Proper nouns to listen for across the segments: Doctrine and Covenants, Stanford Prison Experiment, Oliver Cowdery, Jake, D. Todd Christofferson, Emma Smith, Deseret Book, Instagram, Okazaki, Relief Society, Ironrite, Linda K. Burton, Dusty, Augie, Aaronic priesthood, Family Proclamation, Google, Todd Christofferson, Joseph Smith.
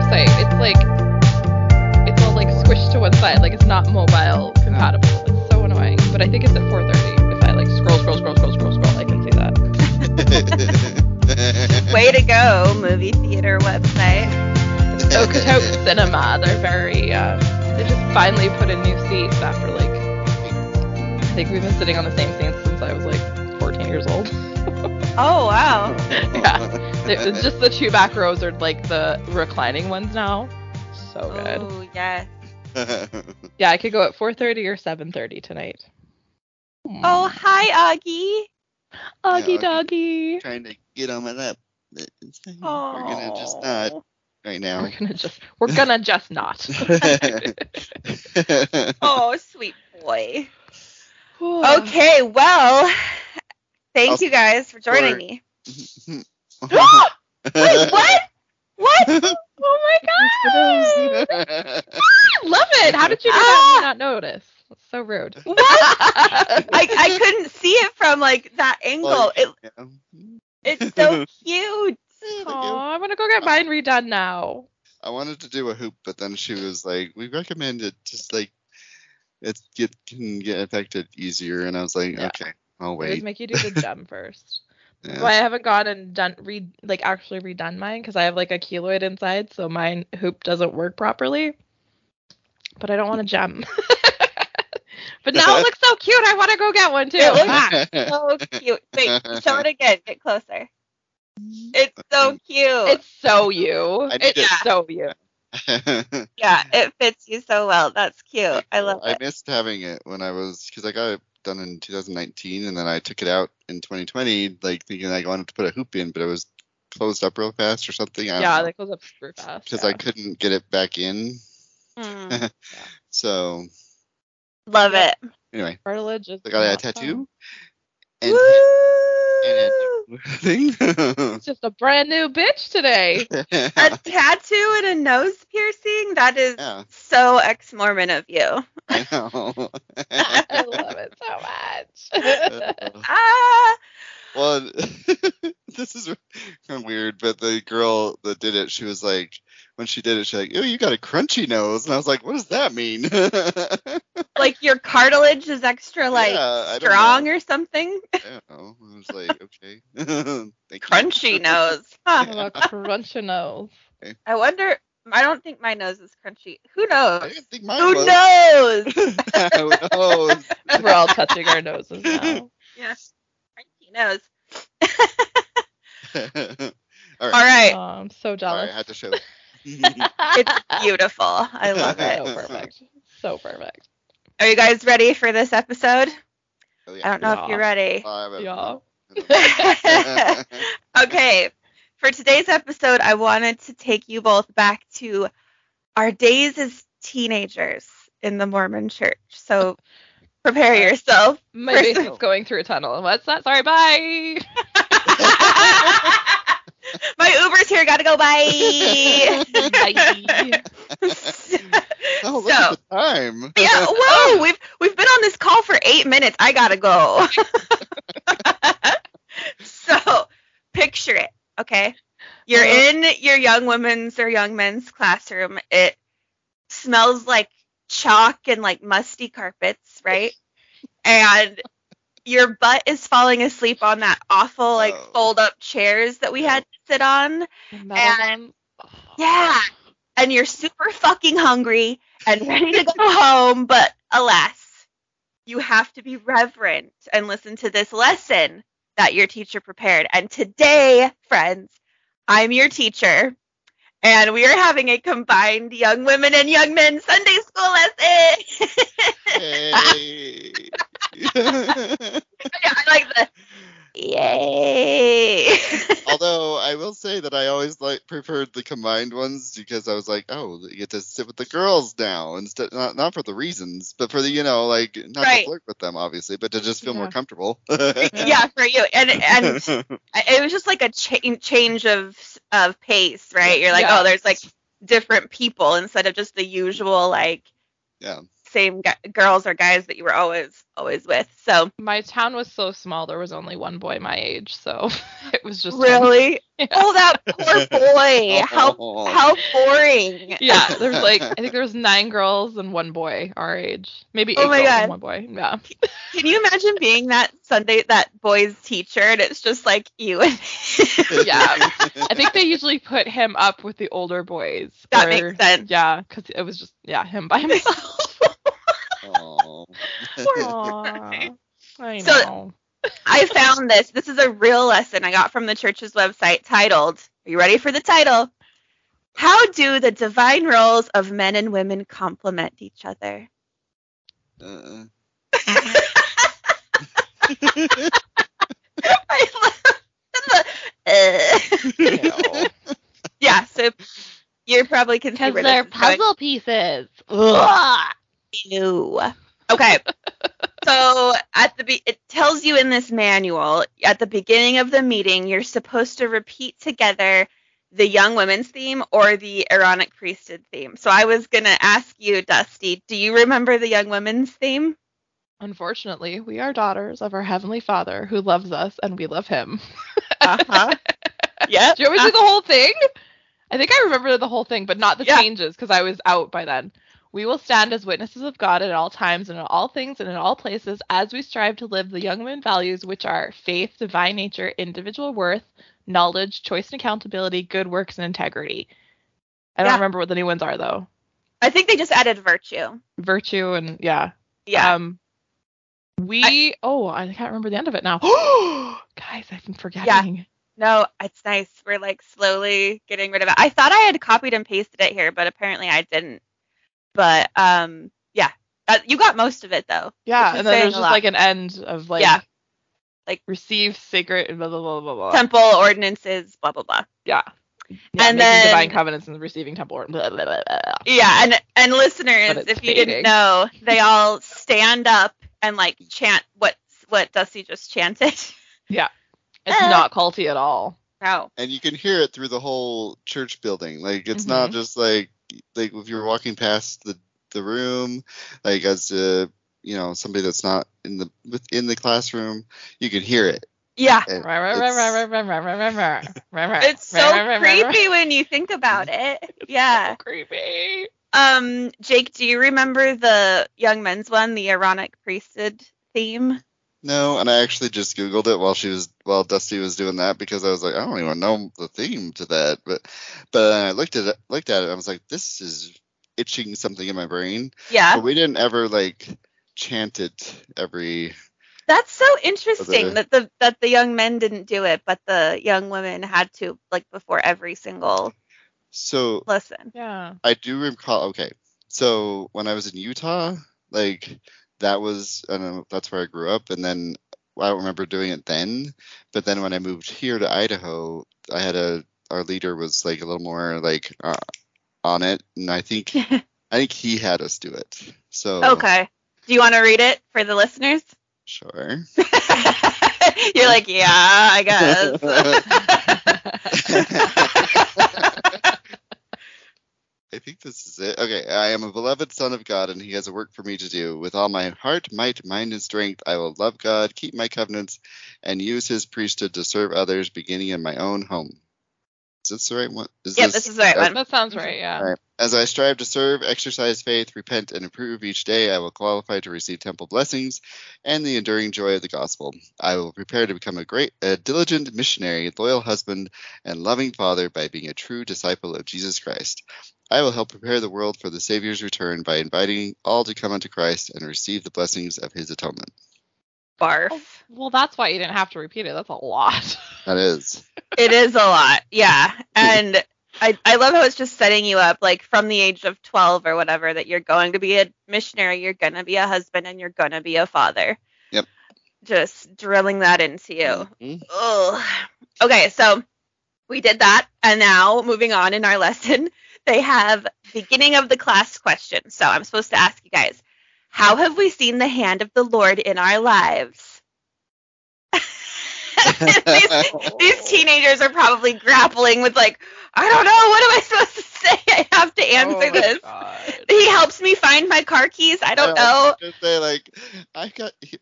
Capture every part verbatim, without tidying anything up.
website, it's like, it's all like squished to one side, like it's not mobile compatible. No. It's so annoying. But I think it's at four thirty. If I like scroll, scroll, scroll, scroll, scroll, scroll, I can see that. Way to go, movie theater website. So Cotope Cinema, they're very, um, they just finally put in new seats after like, I think we've been sitting on the same seats since I was like fourteen years old. Oh, wow. Yeah. It's just the two back rows are like the reclining ones now. So good. Oh, yes. Yeah, I could go at four thirty or seven thirty tonight. Oh, hi, Augie. Augie, yeah, doggy. Trying to get on my lap. We're going to just not right now. We're going to just, we're going to just not. Oh, sweet boy. Okay, well... Thank I'll you guys for joining or... me. Wait, what? What? Oh my god! I love it. How did you do that and not notice? That's so rude. What? I I couldn't see it from like that angle. It, it's so cute. Aw, I want to go get mine redone now. I wanted to do a hoop, but then she was like, "We recommend it. Just like it get, can get affected easier." And I was like, yeah. "Okay." I'll wait. Always make you do the gem first. Yeah. That's why I haven't gone and done re like actually redone mine, because I have like a keloid inside, so mine hoop doesn't work properly. But I don't want a gem. But now it looks so cute. I want to go get one too. It looks so cute. Wait, show it again. Get closer. It's so cute. It's so you. It's it. so you. Yeah, it fits you so well. That's cute. I love I it. I missed having it when I was, because I got it done in two thousand nineteen, and then I took it out in twenty twenty, like thinking like I wanted to put a hoop in, but it was closed up real fast or something. I yeah, they closed up super fast. Because yeah. I couldn't get it back in. Mm. Yeah. So. Love it. Anyway. Cartilage is I got awesome. a tattoo. And, and a thing. It's just a brand new bitch today. A tattoo and a nose piercing? That is yeah. so ex-Mormon of you. I know. I love it so much. Ah. Well, this is kind of weird, but the girl that did it, she was like, when she did it, she's like, "Oh, you got a crunchy nose," and I was like, "What does that mean?" Like your cartilage is extra like yeah, strong or something. I don't know. I was like, okay. Crunchy nose. Huh. Crunchy nose. Okay. I wonder. I don't think my nose is crunchy. Who knows? I didn't think mine Who was. knows? Who knows? We're all touching our noses now. Yeah. Crunchy nose. All right. All right. Oh, I'm so jealous. Right, I had to show it. It's beautiful. I love it. So perfect. So perfect. Are you guys ready for this episode? Oh, yeah. I don't know yeah. if you're ready. Uh, Y'all. Yeah. Okay. For today's episode, I wanted to take you both back to our days as teenagers in the Mormon church. So prepare yourself. My face is going through a tunnel. What's that? Sorry, bye. My Uber's here. Gotta go. Bye. Bye. Oh, look so, at the time. Yeah. Whoa. We've we've been on this call for eight minutes. I gotta go. So picture it. Okay, you're in your young women's or young men's classroom. It smells like chalk and like musty carpets, right? And your butt is falling asleep on that awful like fold-up chairs that we had to sit on. And yeah, and you're super fucking hungry and ready to go home, but alas, you have to be reverent and listen to this lesson that your teacher prepared. And today, friends, I'm your teacher, and we are having a combined young women and young men Sunday school lesson. Hey. I, I like the yay. Although I will say that I always like preferred the combined ones, because I was like, oh, you get to sit with the girls now instead, not not for the reasons, but for the, you know, like not right. to flirt with them obviously, but to just feel yeah. more comfortable. Yeah, for you. And and it was just like a cha- change of of pace, right? You're like, yeah. oh, there's like different people instead of just the usual like yeah. same g- girls or guys that you were always always with. So my town was so small, there was only one boy my age, so it was just really yeah. Oh, that poor boy. how how boring. Yeah, there's like I think there was nine girls and one boy our age, maybe eight oh my girls God. And one boy. Yeah. Can you imagine being that Sunday that boy's teacher and it's just like you and yeah. I think they usually put him up with the older boys. That or, makes sense. Yeah, because it was just yeah him by himself. Aww. Aww. I know. So I found this. This is a real lesson I got from the church's website titled, are you ready for the title? How do the divine roles of men and women complement each other? Uh. I love the, uh. Yeah, so you're probably considering because they're puzzle pieces. Ugh. Ew. Okay. So at the be- it tells you in this manual, at the beginning of the meeting, you're supposed to repeat together the young women's theme or the Aaronic priesthood theme. So I was going to ask you, Dusty, do you remember the young women's theme? Unfortunately, we are daughters of our Heavenly Father who loves us and we love him. Uh-huh. Yeah. Do you want me to do the whole thing? I think I remember the whole thing, but not the yeah. changes because I was out by then. We will stand as witnesses of God at all times and in all things and in all places as we strive to live the young women values, which are faith, divine nature, individual worth, knowledge, choice and accountability, good works and integrity. I don't yeah. remember what the new ones are, though. I think they just added virtue. Virtue and yeah. Yeah. Um, we. I, oh, I can't remember the end of it now. Guys, I've been forgetting. Yeah. No, it's nice. We're like slowly getting rid of it. I thought I had copied and pasted it here, but apparently I didn't. But, um, yeah, uh, you got most of it, though. Yeah, and then there's just, like, an end of, like, yeah. like receive sacred, blah, blah, blah, blah, blah. Temple ordinances, blah, blah, blah. Yeah. yeah and making then, divine covenants and receiving temple ordinances, blah, blah, blah, blah. Yeah, and, and listeners, if you fading. didn't know, they all stand up and, like, chant what what Dusty just chanted. Yeah. It's uh, not culty at all. No. And you can hear it through the whole church building. Like, it's mm-hmm. not just, like... like if you're walking past the, the room, like as a, you know, somebody that's not in the within the classroom, you can hear it. Yeah. It's, it's so creepy when you think about it. Yeah. So creepy. Um, Jake, do you remember the young men's one, the Aaronic priesthood theme? No, and I actually just Googled it while she was while Dusty was doing that because I was like, I don't even know the theme to that, but but I looked at it, looked at it, and I was like, this is itching something in my brain. Yeah. But we didn't ever like chant it every. That's so interesting other... that the that the young men didn't do it, but the young women had to like before every single. So. Listen. Yeah. I do recall. Okay, so when I was in Utah, like. That was, I don't know, that's where I grew up. And then I don't remember doing it then. But then when I moved here to Idaho, I had a, our leader was like a little more like uh, on it. And I think, I think he had us do it. So. Okay. Do you want to read it for the listeners? Sure. You're like, yeah, I guess. I think this is it. Okay. I am a beloved son of God, and he has a work for me to do. With all my heart, might, mind, and strength, I will love God, keep my covenants, and use his priesthood to serve others, beginning in my own home. Is this the right one? Is yeah, this, this is the right uh, one. That sounds right, yeah. Right. As I strive to serve, exercise faith, repent, and improve each day, I will qualify to receive temple blessings and the enduring joy of the gospel. I will prepare to become a great, a diligent missionary, loyal husband, and loving father by being a true disciple of Jesus Christ. I will help prepare the world for the Savior's return by inviting all to come unto Christ and receive the blessings of his atonement. Barf. Oh, well, that's why you didn't have to repeat it. That's a lot. That is. It is a lot. Yeah. And I, I love how it's just setting you up, like, from the age of twelve or whatever, that you're going to be a missionary, you're going to be a husband, and you're going to be a father. Yep. Just drilling that into you. Mm-hmm. Ugh. Okay, so we did that. And now, moving on in our lesson... They have beginning of the class question. So I'm supposed to ask you guys, how have we seen the hand of the Lord in our lives? these, these teenagers are probably grappling with like, I don't know, what am I supposed to say I have to answer oh this. God. He helps me find my car keys. I don't I know. I was gonna say, like, I got he,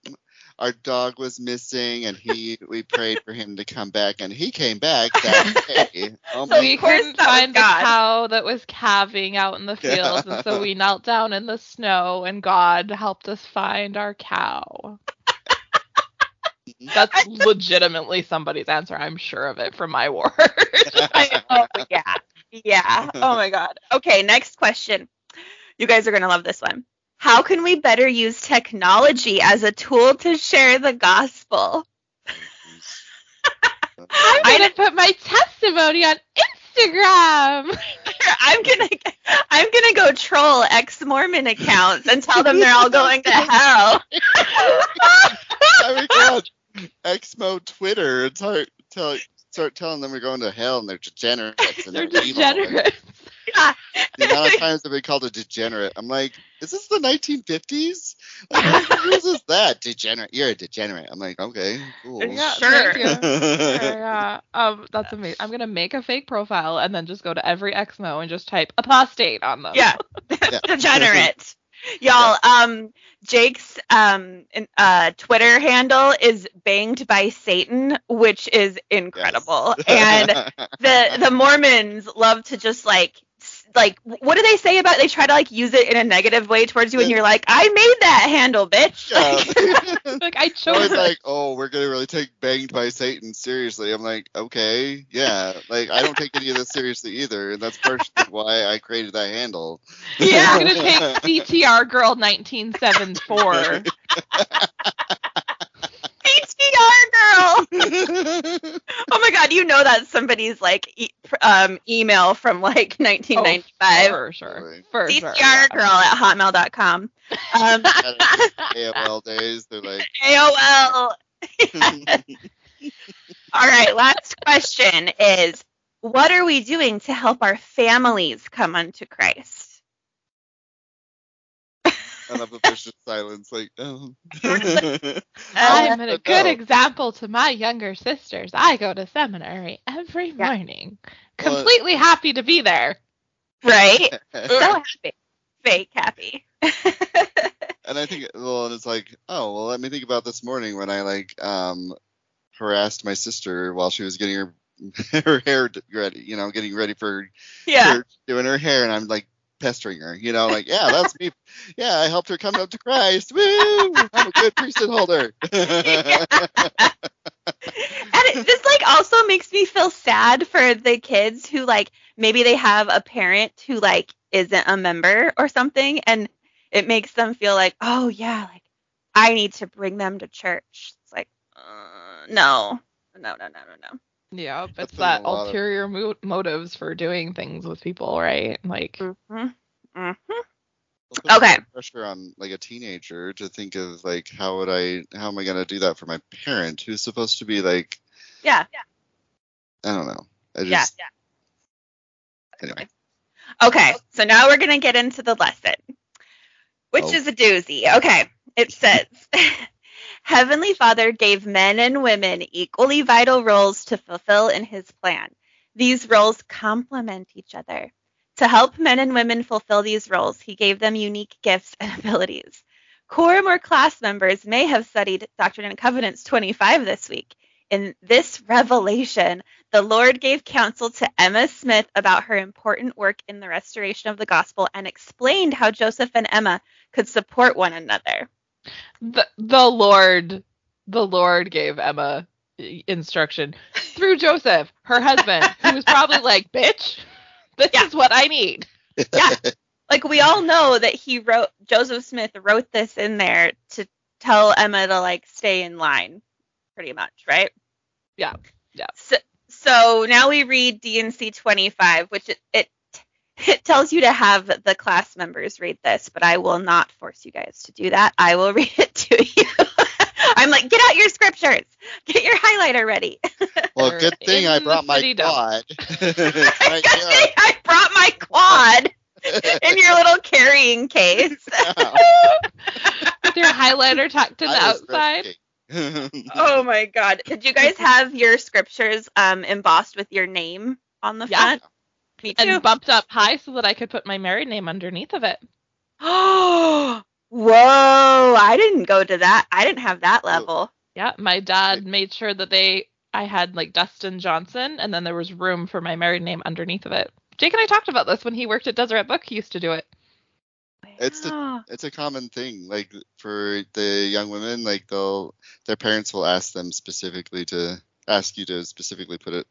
our dog was missing, and he we prayed for him to come back, and he came back that day. Oh so my we God. couldn't find the cow that was calving out in the fields, yeah. and so we knelt down in the snow, and God helped us find our cow. That's legitimately somebody's answer. I'm sure of it from my word. Oh, yeah. Yeah. Oh, my God. Okay, next question. You guys are going to love this one. How can we better use technology as a tool to share the gospel? I'm going to put my testimony on Instagram. I'm going to I'm going to go troll ex-Mormon accounts and tell them they're all going to hell. Oh, my God. Exmo Twitter and start, tell, start telling them we're going to hell and they're degenerates. And they're, they're degenerates. Yeah. The amount of times they've been called a degenerate. I'm like, is this the nineteen fifties? Like, who is that? Degenerate. You're a degenerate. I'm like, okay, cool. Yeah, sure. sure yeah. Um, that's amazing. I'm going to make a fake profile and then just go to every Exmo and just type apostate on them. Yeah. yeah. Degenerate. Y'all, um, Jake's um, uh, Twitter handle is Banged by Satan, which is incredible. Yes. And the the Mormons love to just like, like, what do they say about it? They try to like use it in a negative way towards you, and you're like, I made that handle, bitch. Yeah. Like, like I chose. Like, oh, we're gonna really take Banged by Satan seriously. I'm like, okay, yeah. Like, I don't take any of this seriously either, and that's partially why I created that handle. Yeah, I'm gonna take C T R Girl nineteen seventy-four. C T R Girl. Oh my God, you know that's somebody's like e- um, email from like nineteen ninety-five. Oh, for sure. For C T R sure. Girl yeah. at hotmail dot com. Um, A O L days, they're like A O L. Yeah. All right, last question is, what are we doing to help our families come unto Christ? I love the push of silence, like, oh. I'm a good no. example to my younger sisters. I go to seminary every yeah. morning. Completely well, happy to be there. Right? So happy. Fake happy. And I think, well, it's like, oh, well, let me think about this morning when I, like, um, harassed my sister while she was getting her, her hair ready, you know, getting ready for yeah. church, doing her hair, and I'm like, pestering her, you know, like, yeah, that's me. Yeah, I helped her come up to Christ. Woo! I'm a good priesthood holder. Yeah. And it just like also makes me feel sad for the kids who like maybe they have a parent who like isn't a member or something, and it makes them feel like, oh yeah, like I need to bring them to church. It's like, uh, no, no, no, no, no, no. Yeah, it's that's that ulterior of... mo- motives for doing things with people, right? Like, mm-hmm. Mm-hmm. Okay. Pressure on like a teenager to think of like, how would I, how am I gonna do that for my parent who's supposed to be like, yeah, yeah. I don't know. I just, yeah, yeah. Anyway. Okay, so now we're gonna get into the lesson, which oh. is a doozy. Okay, it says. Heavenly Father gave men and women equally vital roles to fulfill in his plan. These roles complement each other. To help men and women fulfill these roles, he gave them unique gifts and abilities. Quorum or class members may have studied Doctrine and Covenants twenty-five this week. In this revelation, the Lord gave counsel to Emma Smith about her important work in the restoration of the gospel and explained how Joseph and Emma could support one another. The, the Lord, the Lord gave Emma instruction through Joseph, her husband, who was probably like, bitch, this yeah. is what I need. Yeah. Like, we all know that he wrote, Joseph Smith wrote this in there to tell Emma to, like, stay in line, pretty much, right? Yeah. Yeah. So, so now we read D and C twenty-five, which it, it It tells you to have the class members read this, but I will not force you guys to do that. I will read it to you. I'm like, get out your scriptures. Get your highlighter ready. Well, good thing I brought my quad. Good thing I brought my quad in your little carrying case. With your highlighter tucked in the outside. Oh, my God. Did you guys have your scriptures um, embossed with your name on the yeah. front? Me too. And bumped up high so that I could put my married name underneath of it. Oh, whoa. I didn't go to that. I didn't have that level. Yeah. My dad made sure that they, I had like Dustin Johnson, and then there was room for my married name underneath of it. Jake and I talked about this when he worked at Deseret Book. He used to do it. It's the, it's a common thing, like for the young women, like they'll, their parents will ask them specifically to ask you to specifically put it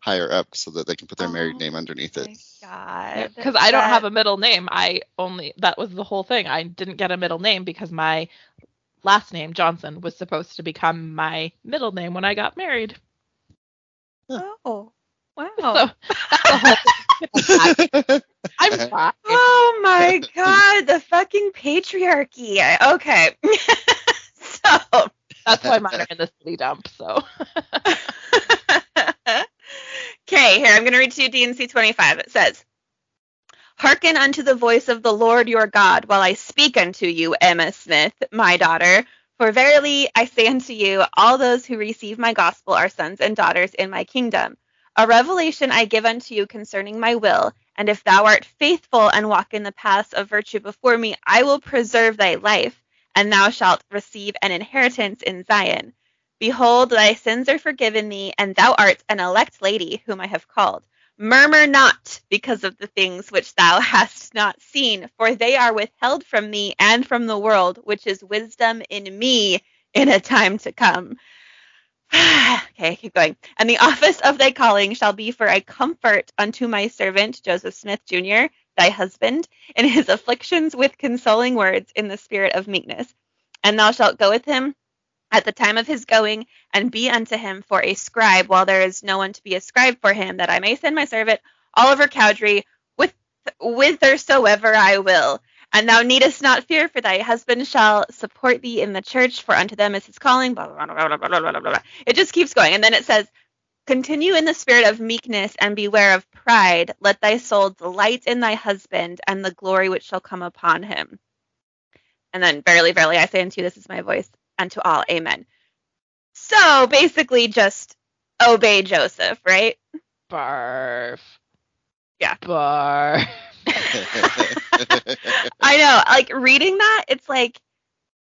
higher up so that they can put their oh, married name underneath it. God, because yeah, I don't have a middle name. I only, that was the whole thing. I didn't get a middle name because my last name, Johnson, was supposed to become my middle name when I got married. Huh. Oh, wow. So, that's a whole thing. I'm shocked. Oh my god, the fucking patriarchy. I, okay. So that's why mine are in the city dump, so. Okay, here, I'm going to read to you D and C twenty-five. It says, "Hearken unto the voice of the Lord your God while I speak unto you, Emma Smith, my daughter. For verily I say unto you, all those who receive my gospel are sons and daughters in my kingdom. A revelation I give unto you concerning my will, and if thou art faithful and walk in the paths of virtue before me, I will preserve thy life, and thou shalt receive an inheritance in Zion. Behold, thy sins are forgiven thee, and thou art an elect lady whom I have called. Murmur not because of the things which thou hast not seen, for they are withheld from thee and from the world, which is wisdom in me in a time to come." Okay, keep going. "And the office of thy calling shall be for a comfort unto my servant, Joseph Smith, Junior, thy husband, in his afflictions with consoling words in the spirit of meekness. And thou shalt go with him at the time of his going, and be unto him for a scribe, while there is no one to be a scribe for him, that I may send my servant Oliver Cowdery with whithersoever I will. And thou needest not fear, for thy husband shall support thee in the church, for unto them is his calling," blah, blah, blah, blah, blah, blah, blah, blah. It just keeps going. And then it says, "Continue in the spirit of meekness, and beware of pride. Let thy soul delight in thy husband, and the glory which shall come upon him." And then, "Verily, verily, I say unto you, this is my voice, unto all, amen." So, basically, just obey Joseph, right? Barf. Yeah. Barf. I know, like reading that, it's like,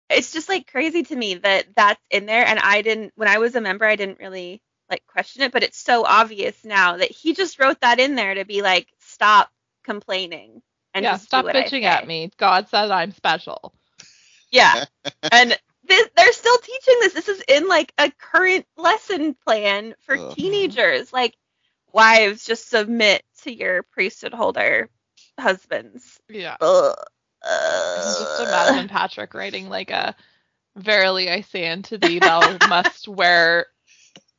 it's just like crazy to me that that's in there. And I didn't, when I was a member, I didn't really like question it, but it's so obvious now that he just wrote that in there to be like, stop complaining and yeah, just stop bitching at me. God says I'm special. Yeah. And this, they're still teaching this. This is in like a current lesson plan for oh. teenagers. Like, wives, just submit to your priesthood holder husbands. Yeah. Ugh. Just imagine Patrick writing like a, "Verily I say unto thee, thou must wear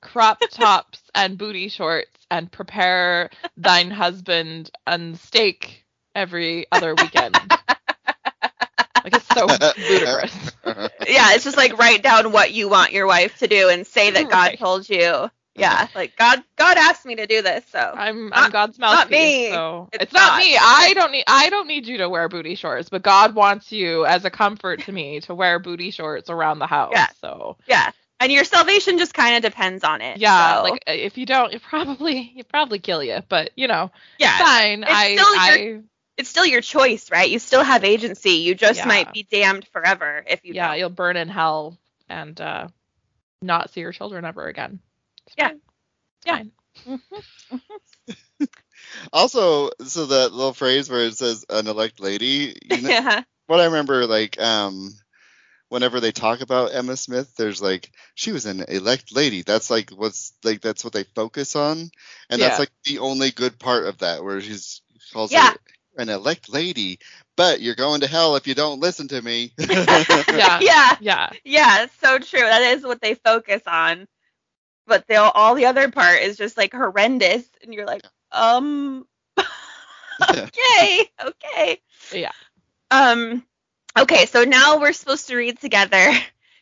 crop tops and booty shorts and prepare thine husband and steak every other weekend." Like, it's so ludicrous. Yeah, it's just like, write down what you want your wife to do and say that God right. told you. Yeah, like God, God asked me to do this, so I'm, I'm not, God's mouthpiece. Not me. So it's, it's not, not me. I don't need, I don't need you to wear booty shorts, but God wants you as a comfort to me to wear booty shorts around the house. Yeah. So yeah, and your salvation just kind of depends on it. Yeah, so. Like if you don't, it probably, it probably kill you, but you know, yeah, it's fine. It's I, still your, I, it's still your choice, right? You still have agency. You just yeah. might be damned forever if you. Yeah, don't. You'll burn in hell and uh, not see your children ever again. It's yeah. Fine. Yeah. Also, so that little phrase where it says an elect lady, you know, yeah. What I remember, like, um, whenever they talk about Emma Smith, there's like, she was an elect lady. That's like what's like, that's what they focus on. And yeah. that's like the only good part of that, where she's calls yeah. her an elect lady, but you're going to hell if you don't listen to me. Yeah. Yeah. Yeah. Yeah. So true. That is what they focus on. But they'll, all the other part is just, like, horrendous. And you're like, um, okay, okay. Yeah. Um, okay, so now we're supposed to read together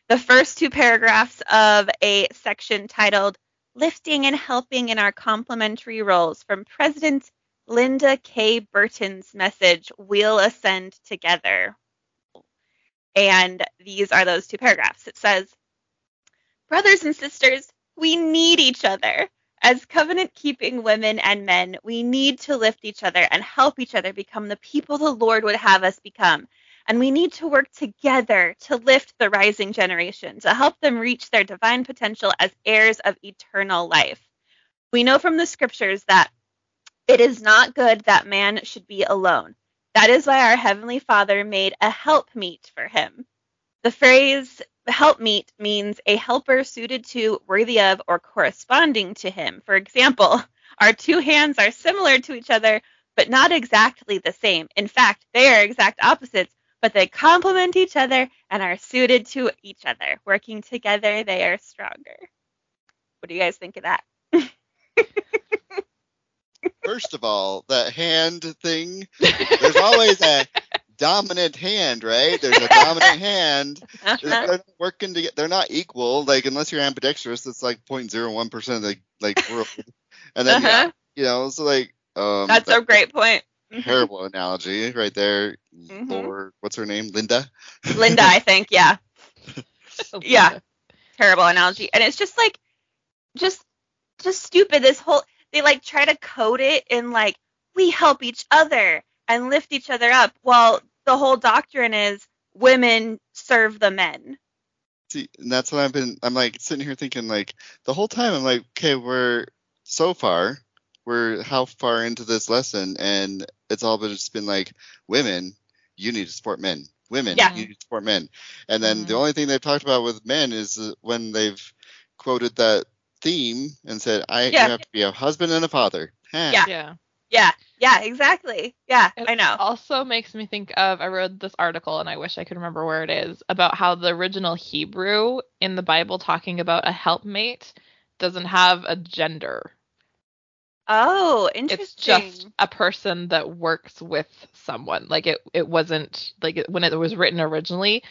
the first two paragraphs of a section titled "Lifting and Helping in Our Complementary Roles" from President Linda K. Burton's message, "We'll Ascend Together." And these are those two paragraphs. It says, "Brothers and sisters, we need each other. As covenant-keeping women and men, we need to lift each other and help each other become the people the Lord would have us become. And we need to work together to lift the rising generation, to help them reach their divine potential as heirs of eternal life. We know from the scriptures that it is not good that man should be alone. That is why our Heavenly Father made a helpmeet for him. The phrase helpmeet means a helper suited to, worthy of, or corresponding to him. For example, our two hands are similar to each other, but not exactly the same. In fact, they are exact opposites, but they complement each other and are suited to each other. Working together, they are stronger. What do you guys think of that? First of all, that hand thing, there's always a dominant hand, right? There's a dominant hand. Uh-huh. They're, they're working together. They're not equal. Like, unless you're ambidextrous, it's like zero point zero one percent of the like, world. And then, uh-huh. you know, so like, Um, that's, that's a great point. Terrible mm-hmm. analogy right there. Mm-hmm. Lord, what's her name? Linda? Linda, I think. Yeah. Yeah. Terrible analogy. And it's just like, just, just stupid. This whole, they like try to code it in like, we help each other and lift each other up. Well, the whole doctrine is women serve the men. See, and that's what I've been, I'm like sitting here thinking like the whole time I'm like, okay, we're so far. We're how far into this lesson, and it's all been just been like, women, you need to support men. Women, yeah. you need to support men. And then mm-hmm. the only thing they've talked about with men is when they've quoted that theme and said, I yeah. you have to be a husband and a father. Huh. Yeah. yeah, yeah, yeah, exactly. Yeah, it I know. Also makes me think of, I read this article, and I wish I could remember where it is, about how the original Hebrew in the Bible talking about a helpmate doesn't have a gender. Oh, interesting. It's just a person that works with someone. Like, it, it wasn't, like, it, when it was written originally,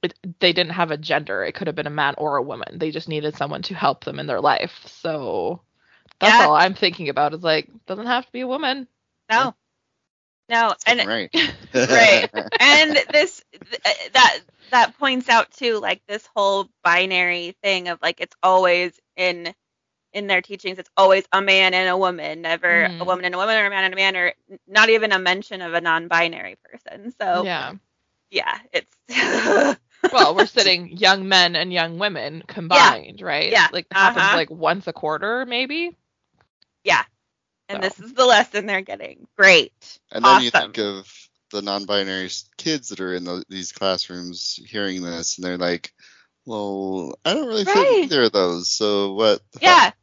it, they didn't have a gender. It could have been a man or a woman. They just needed someone to help them in their life. So that's yeah. all I'm thinking about is, like, doesn't have to be a woman. No. No. And right. right. And this, th- that, that points out, too, like, this whole binary thing of, like, it's always in... in their teachings, it's always a man and a woman, never mm. a woman and a woman or a man and a man, or not even a mention of a non-binary person. So yeah, yeah, it's well, we're sitting young men and young women combined, yeah. right? Yeah, like uh-huh. happens like once a quarter, maybe. Yeah, and so. This is the lesson they're getting. Great, and awesome. Then you think of the non-binary kids that are in the, these classrooms hearing this, and they're like, "Well, I don't really right. fit either of those, so what?" The yeah. Fuck?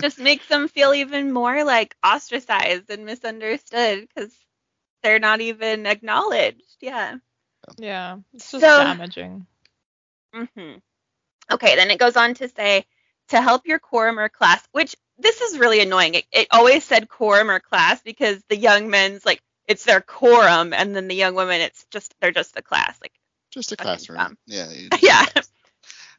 Just makes them feel even more like ostracized and misunderstood because they're not even acknowledged. Yeah. Yeah. It's just so damaging. Mm-hmm. Okay. Then it goes on to say to help your quorum or class, which this is really annoying. It, it always said quorum or class because the young men's like it's their quorum, and then the young women it's just they're just a class, like just a classroom. Dumb. Yeah. Yeah. Class.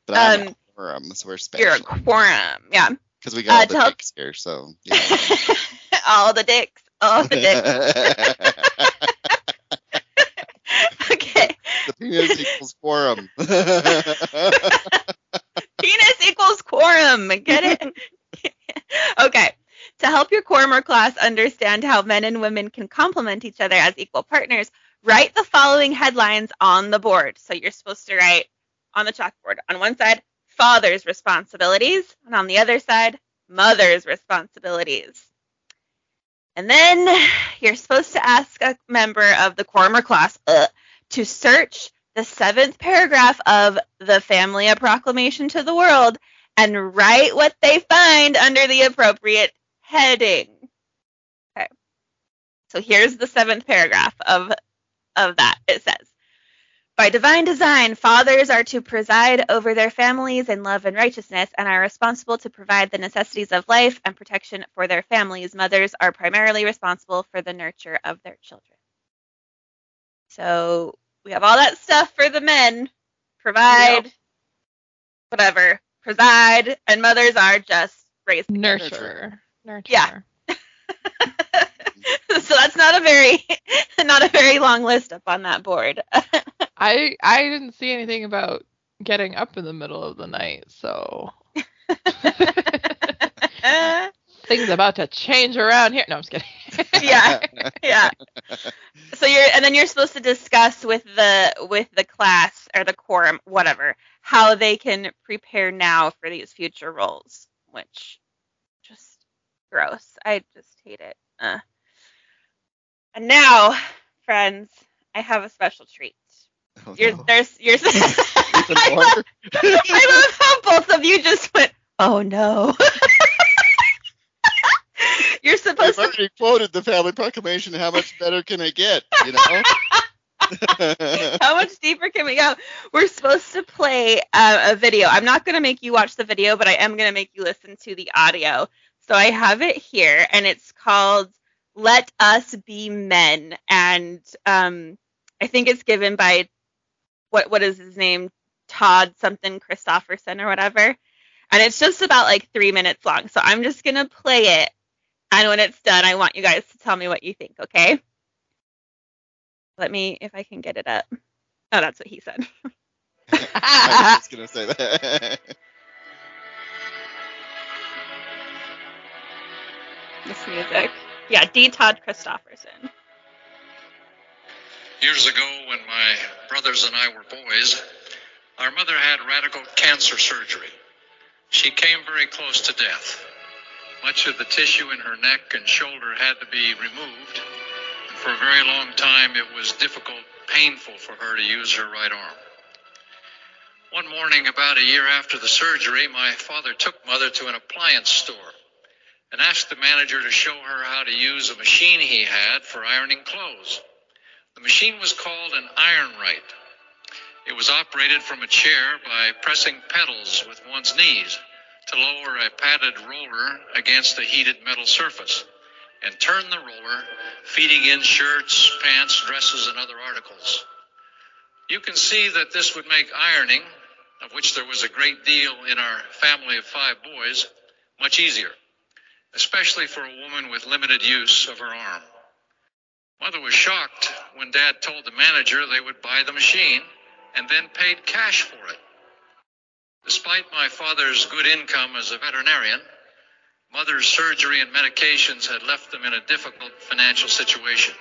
But I'm um, a quorum, so we're special. You're a quorum. Yeah. Because we got uh, all the help- dicks here, so. Yeah. all the dicks. All the dicks. Okay. The penis equals quorum. Penis equals quorum. Get it? Okay. To help your quorum or class understand how men and women can complement each other as equal partners, write the following headlines on the board. So you're supposed to write on the chalkboard. On one side, father's responsibilities, and on the other side, mother's responsibilities. And then you're supposed to ask a member of the quorum or class uh, to search the seventh paragraph of the Family Proclamation to the World and write what they find under the appropriate heading. Okay. So here's the seventh paragraph of of that. It says, by divine design, fathers are to preside over their families in love and righteousness and are responsible to provide the necessities of life and protection for their families. Mothers are primarily responsible for the nurture of their children. So we have all that stuff for the men. Provide, yeah. whatever, preside, and mothers are just raised. Nurture. Nurture. Yeah. So that's not a very, not a very long list up on that board. I I didn't see anything about getting up in the middle of the night, so Things about to change around here. No, I'm just kidding. Yeah, yeah. So you're, and then you're supposed to discuss with the with the class or the quorum, whatever, how they can prepare now for these future roles, which just gross. I just hate it. Uh. And now, friends, I have a special treat. Oh, you're, no. There's, you're. I, love, I love how both of you just went, oh no. You're supposed I've already to... quoted the Family Proclamation. How much better can it get? You know. How much deeper can we go? We're supposed to play uh, a video. I'm not going to make you watch the video, but I am going to make you listen to the audio. So I have it here, and it's called "Let Us Be Men," and um, I think it's given by what what is his name, Todd something Christofferson or whatever, and it's just about like three minutes long. So I'm just going to play it. And when it's done, I want you guys to tell me what you think, okay? Let me, if I can get it up. Oh, that's what he said. I was just going to say that. This music. Yeah, D. Todd Christofferson. Years ago, when my brothers and I were boys, our mother had radical cancer surgery. She came very close to death. Much of the tissue in her neck and shoulder had to be removed, and for a very long time it was difficult, painful for her to use her right arm. One morning, about a year after the surgery, my father took Mother to an appliance store and asked the manager to show her how to use a machine he had for ironing clothes. The machine was called an Ironrite. It was operated from a chair by pressing pedals with one's knees to lower a padded roller against a heated metal surface and turn the roller, feeding in shirts, pants, dresses, and other articles. You can see that this would make ironing, of which there was a great deal in our family of five boys, much easier, especially for a woman with limited use of her arm. Mother was shocked when Dad told the manager they would buy the machine and then paid cash for it. Despite my father's good income as a veterinarian, Mother's surgery and medications had left them in a difficult financial situation.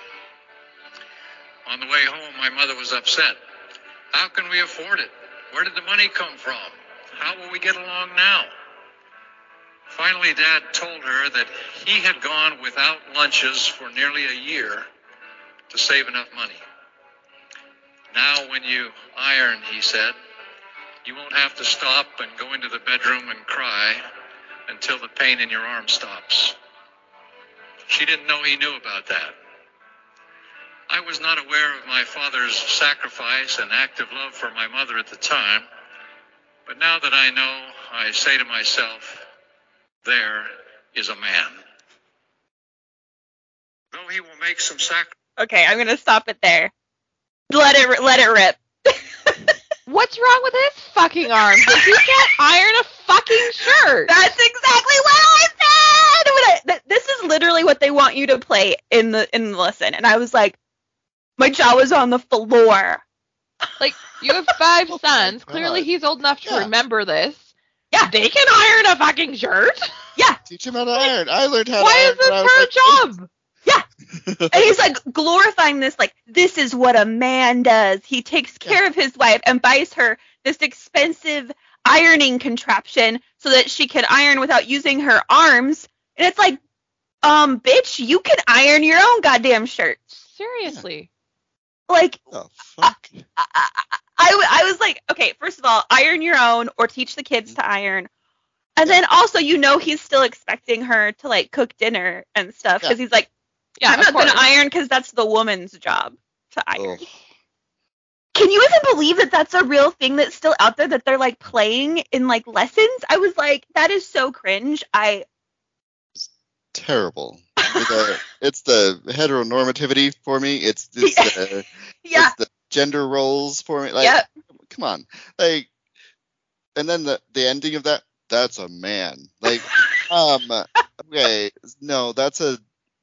On the way home, my mother was upset. How can we afford it? Where did the money come from? How will we get along now? Finally, Dad told her that he had gone without lunches for nearly a year to save enough money. Now when you iron, he said, you won't have to stop and go into the bedroom and cry until the pain in your arm stops. She didn't know he knew about that. I was not aware of my father's sacrifice and active love for my mother at the time, but now that I know, I say to myself, there is a man. Though he will make some sacrifices. Okay, I'm going to stop it there. Let it let it rip. What's wrong with his fucking arm? Did you can't iron a fucking shirt? That's exactly what I said. When I, th- this is literally what they want you to play in the in the lesson, and I was like, my jaw was on the floor. Like, you have five sons. Clearly, he's old enough to yeah. remember this. Yeah, they can iron a fucking shirt. Yeah, teach him how to iron. I learned how. Why to iron. Why is this her like, job? Yeah. And he's like glorifying this, like, this is what a man does. He takes care yeah. of his wife and buys her this expensive ironing contraption so that she can iron without using her arms. And it's like, um, bitch, you can iron your own goddamn shirt. Seriously. Yeah. Like, oh, fuck. I, I, I, I was like, okay, first of all, iron your own or teach the kids to iron. And yeah. then also, you know, he's still expecting her to, like, cook dinner and stuff because yeah. he's like, yeah, I'm not going to iron because that's the woman's job to iron. Oh. Can you even believe that that's a real thing that's still out there, that they're, like, playing in, like, lessons? I was like, that is so cringe. I. It's terrible. It's, uh, it's the heteronormativity for me. It's, it's, the, yeah. it's the gender roles for me. Like, yep. Come on. Like, and then the, the ending of that, that's a man. Like, um, okay, no, that's a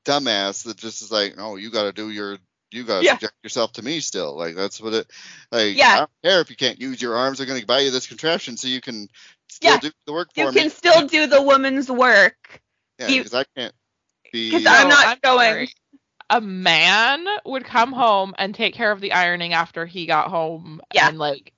dumbass that just is like, oh, you gotta do your you gotta yeah. subject yourself to me still. Like, that's what it like yeah. I don't care if you can't use your arms. They're gonna buy you this contraption so you can still yeah, do the work for you me. You can still do the woman's work. Yeah, because I can't be... Because I'm not I'm going... Sorry. A man would come home and take care of the ironing after he got home. Yeah. And, like...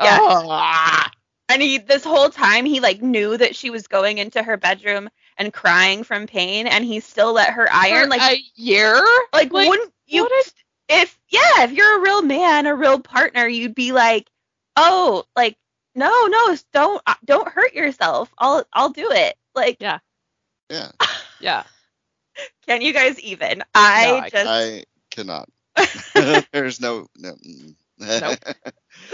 Yeah. Oh. And he, this whole time, he, like, knew that she was going into her bedroom and crying from pain, and he still let her iron. For like a year? Like, like wouldn't you... What a... If, yeah, if you're a real man, a real partner, you'd be like, oh, like, no, no, don't don't hurt yourself. I'll I'll do it. Like, yeah. Yeah. Yeah. Can you guys even? I no, I, just I cannot. There's no no. Nope.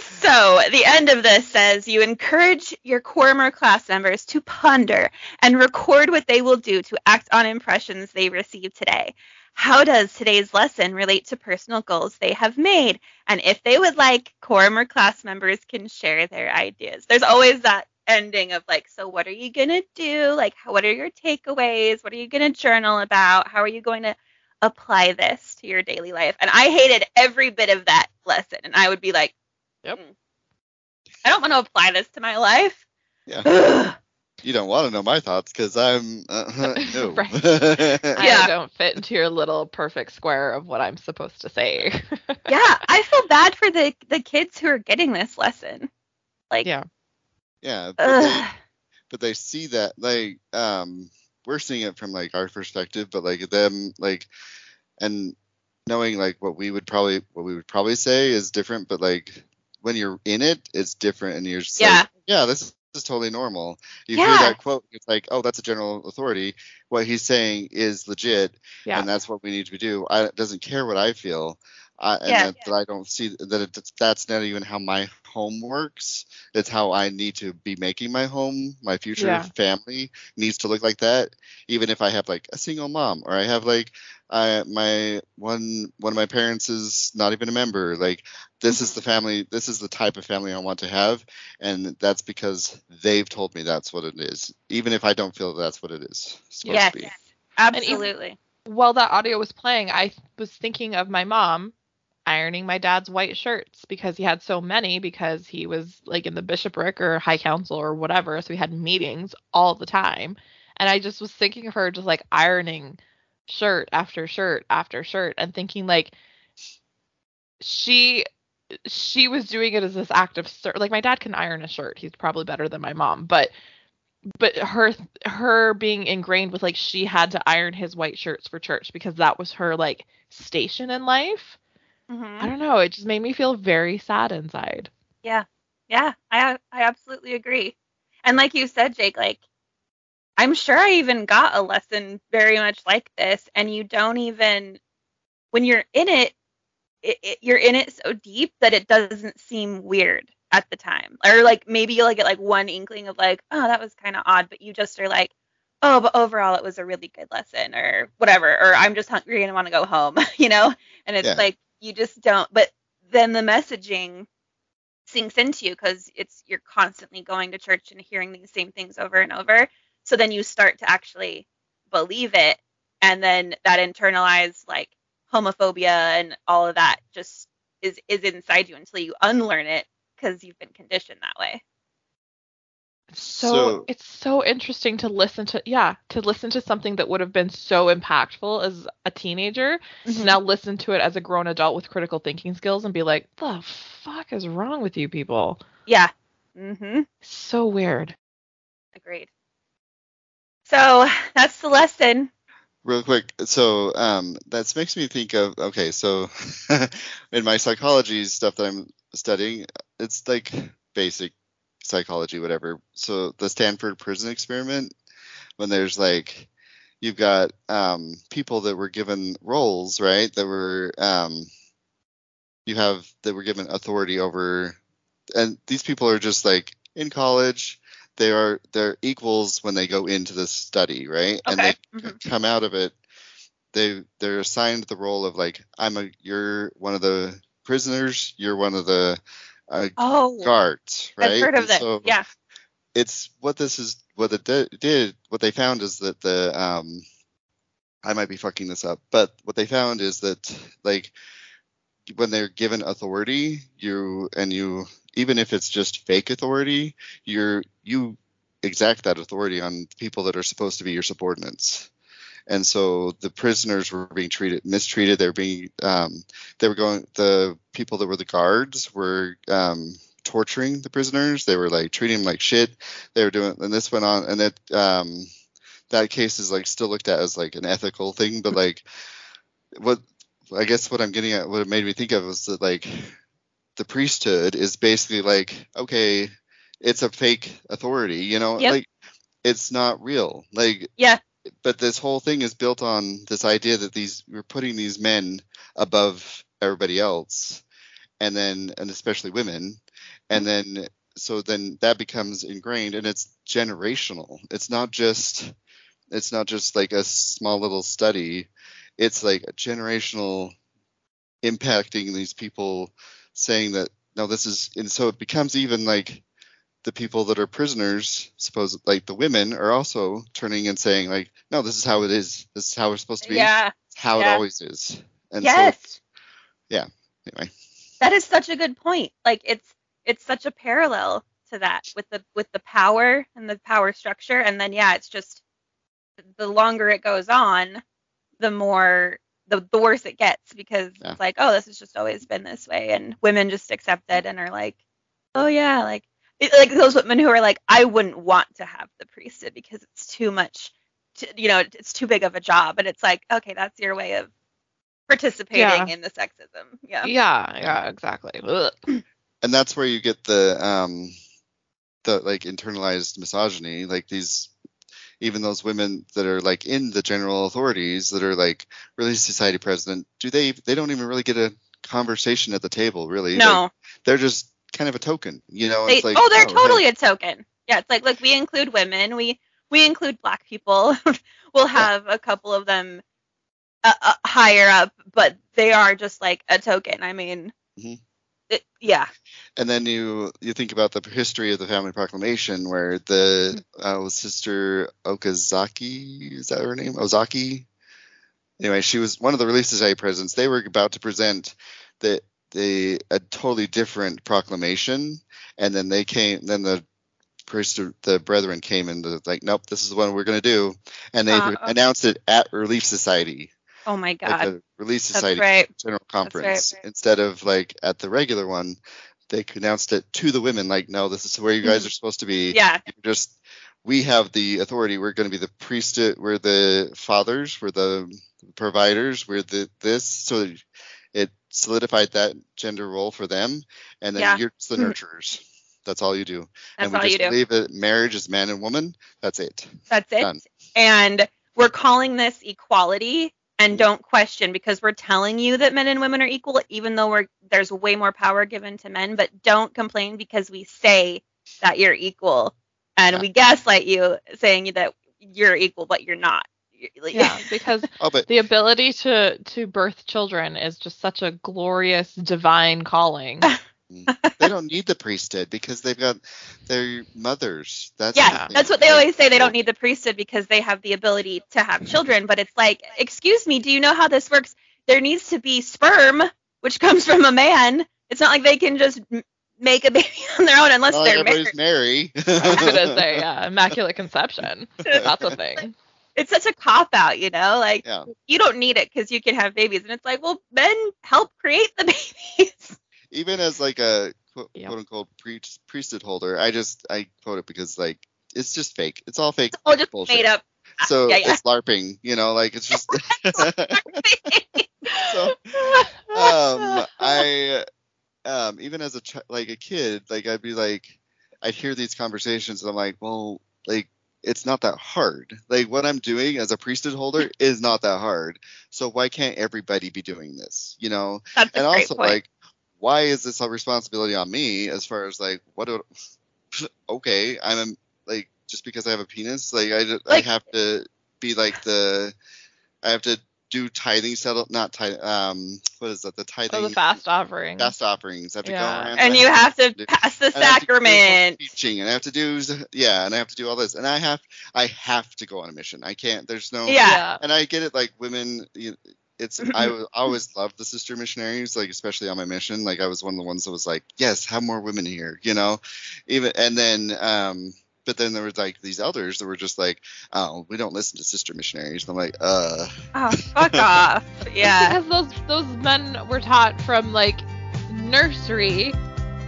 So the end of this says you encourage your quorum or class members to ponder and record what they will do to act on impressions they receive today. How does today's lesson relate to personal goals they have made? And if they would like, quorum or class members can share their ideas. There's always that ending of like, so what are you going to do? Like, what are your takeaways? What are you going to journal about? How are you going to apply this to your daily life? And I hated every bit of that lesson. And I would be like, yep, mm, I don't want to apply this to my life. Yeah. You don't want to know my thoughts because I'm uh, no. Right. Yeah. I don't fit into your little perfect square of what I'm supposed to say. Yeah, I feel bad for the the kids who are getting this lesson. Like, yeah, yeah, but, they, but they see that like um we're seeing it from like our perspective, but like them like and knowing like what we would probably what we would probably say is different, but like when you're in it, it's different, and you're just yeah, like, yeah, this is This is totally normal. You yeah. hear that quote, it's like, oh, that's a general authority. What he's saying is legit, yeah. and that's what we need to do. I it doesn't care what I feel, I, and yeah. that, that I don't see that it, that's not even how my home works. It's how I need to be making my home. My future yeah. family needs to look like that, even if I have like a single mom or I have like I, my one one of my parents is not even a member. Like. This is the family, this is the type of family I want to have, and that's because they've told me that's what it is, even if I don't feel that's what it is supposed yes, to be. Yes, absolutely. Even, while that audio was playing, I was thinking of my mom ironing my dad's white shirts because he had so many, because he was like in the bishopric or high council or whatever, so he had meetings all the time. And I just was thinking of her just like ironing shirt after shirt after shirt and thinking like she... she was doing it as this act of ser- like my dad can iron a shirt. He's probably better than my mom, but, but her, her being ingrained with like, she had to iron his white shirts for church because that was her like station in life. Mm-hmm. I don't know. It just made me feel very sad inside. Yeah. Yeah. I, I absolutely agree. And like you said, Jake, like I'm sure I even got a lesson very much like this, and you don't even, when you're in it, It, it, you're in it so deep that it doesn't seem weird at the time, or like maybe you'll get like one inkling of like, oh, that was kind of odd, but you just are like, oh, but overall it was a really good lesson or whatever, or I'm just hungry and want to go home, you know, and it's yeah. like you just don't, but then the messaging sinks into you because it's you're constantly going to church and hearing these same things over and over, so then you start to actually believe it, and then that internalized like homophobia and all of that just is is inside you until you unlearn it because you've been conditioned that way. So, so it's so interesting to listen to, yeah, to listen to something that would have been so impactful as a teenager, mm-hmm. to now listen to it as a grown adult with critical thinking skills and be like, the fuck is wrong with you people? Yeah. Mm-hmm. So weird. Agreed. So that's the lesson. Real quick, so um, that makes me think of, okay, so in my psychology stuff that I'm studying, it's like basic psychology, whatever. So the Stanford Prison Experiment, when there's like, you've got um, people that were given roles, right, that were, um, you have, that were given authority over, and these people are just like in college. They are they're equals when they go into this study, right? Okay. And they mm-hmm. come out of it. They they're assigned the role of like, I'm a you're one of the prisoners. You're one of the uh, oh, guards, right? I've heard of that. So yeah. It's what this is what it di- did. What they found is that the um, I might be fucking this up, but what they found is that like when they're given authority, you and you, even if it's just fake authority, you're you exact that authority on people that are supposed to be your subordinates. And so the prisoners were being treated, mistreated. They were being, um, they were going, the people that were the guards were um, torturing the prisoners. They were like treating them like shit. They were doing, and this went on. And that, um, that case is like still looked at as like an ethical thing. But like, what, I guess what I'm getting at, what it made me think of was that like the priesthood is basically like, okay, it's a fake authority, you know, yep. like it's not real. Like, yeah. But this whole thing is built on this idea that these we're putting these men above everybody else, and then and especially women, and then so then that becomes ingrained, and it's generational. It's not just it's not just like a small little study. It's like a generational impacting these people, saying that no, this is, and so it becomes even like. The people that are prisoners, suppose like the women, are also turning and saying like, no, this is how it is. This is how we're supposed to be. Yeah. How yeah. it always is. And yes. So, yeah. Anyway. That is such a good point. Like it's, it's such a parallel to that with the, with the power and the power structure. And then, yeah, it's just the longer it goes on, the more, the, the worse it gets because yeah. it's like, oh, this has just always been this way. And women just accept it and are like, oh yeah. Like, It, like those women who are like, I wouldn't want to have the priesthood because it's too much, to, you know, it's too big of a job. And it's like, okay, that's your way of participating yeah. in the sexism. Yeah. Yeah. Yeah. Exactly. Ugh. And that's where you get the, um, the like internalized misogyny, like these, even those women that are like in the general authorities that are like really society president, do they? They don't even really get a conversation at the table, really. No. Like, they're just. Kind of a token, you know. They, it's like, oh, they're oh, totally right. a token. Yeah, it's like, look, we include women, we we include black people. We'll have yeah. a couple of them uh, uh, higher up, but they are just like a token. I mean, mm-hmm. it, yeah. And then you you think about the history of the Family Proclamation, where the mm-hmm. uh, Sister Okazaki, is that her name? Ozaki. Anyway, she was one of the Relief Society presidents. They were about to present the. They a totally different proclamation, and then they came. Then the priest, the brethren came and they're like, nope, this is what we're gonna do, and they uh, okay. announced it at Relief Society. Oh my God! At the Relief Society right. General Conference right, right. instead of like at the regular one. They announced it to the women, like, no, this is where you guys are supposed to be. Yeah. You're just we have the authority. We're gonna be the priesthood. We're the fathers. We're the providers. We're the this. So it. Solidified that gender role for them, and then yeah. you're just the nurturers. That's all you do. That's and we all just you do. Believe that marriage is man and woman. That's it. That's it. Done. And we're calling this equality, and don't question, because we're telling you that men and women are equal, even though we're there's way more power given to men. But don't complain because we say that you're equal, and yeah. we gaslight you saying that you're equal, but you're not. Yeah, because oh, but, the ability to, to birth children is just such a glorious divine calling. They don't need the priesthood because they've got their mothers. That's yeah, that's what they always say. They don't need the priesthood because they have the ability to have children. But it's like, excuse me, do you know how this works? There needs to be sperm, which comes from a man. It's not like they can just make a baby on their own unless well, they're married. Mary. I was gonna say, yeah, immaculate conception. That's a thing. It's such a cop-out, you know, like, yeah. you don't need it because you can have babies. And it's like, well, men help create the babies. Even as, like, a quote, yep. quote-unquote pre- priesthood holder, I just, I quote it because, like, it's just fake. It's all fake. It's all just bullshit. Made up. So yeah, yeah. it's LARPing, you know, like, it's just. so, um, I, um, even as a, ch- like, a kid, like, I'd be, like, I'd hear these conversations, and I'm like, well, like. It's not that hard. Like what I'm doing as a priesthood holder is not that hard. So why can't everybody be doing this? You know? That's and a great also point. Like, why is this a responsibility on me as far as like, what do, okay. I'm a, like, just because I have a penis, like I, like, I have to be like the, I have to do tithing settle, not tithing. Um, what is that? The tithing. Oh, the fast offering. Fast offerings. I have to yeah. go around. And I you have, have to pass the sacrament. Teaching, and I have to do, yeah, and I have to do all this, and I have, I have to go on a mission. I can't. There's no. Yeah. And I get it. Like women, you, it's I, I always loved the sister missionaries, like especially on my mission. Like I was one of the ones that was like, yes, have more women here, you know, even and then. Um, But then there was like these elders that were just like, oh, we don't listen to sister missionaries. And I'm like, uh. Oh, fuck off. Yeah. Because those, those men were taught from like nursery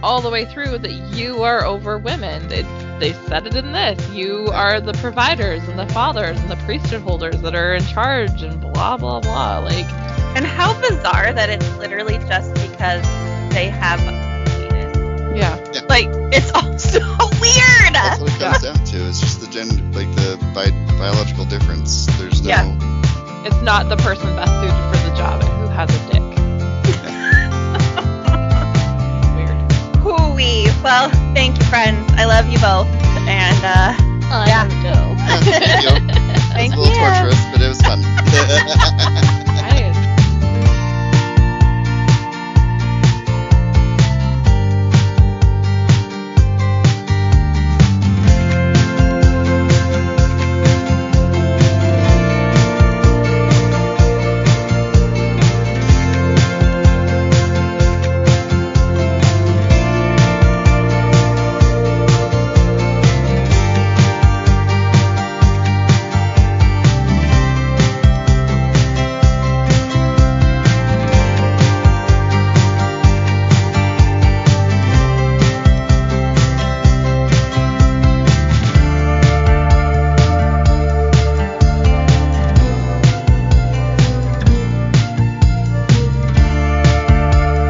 all the way through that you are over women. It's, they said it in this. You are the providers and the fathers and the priesthood holders that are in charge and blah, blah, blah. Like, and how bizarre that it's literally just because they have a penis. Yeah. yeah. Like, it's all so weird. That's what it comes yeah. down to. It's just the gender, like the bi- biological difference. There's no. Yeah. It's not the person best suited for the job who has a dick. Weird. Hoo-wee. Well, thank you, friends. I love you both. And, uh. I yeah. go. yeah, thank you. It was a little yeah. torturous, but it was fun.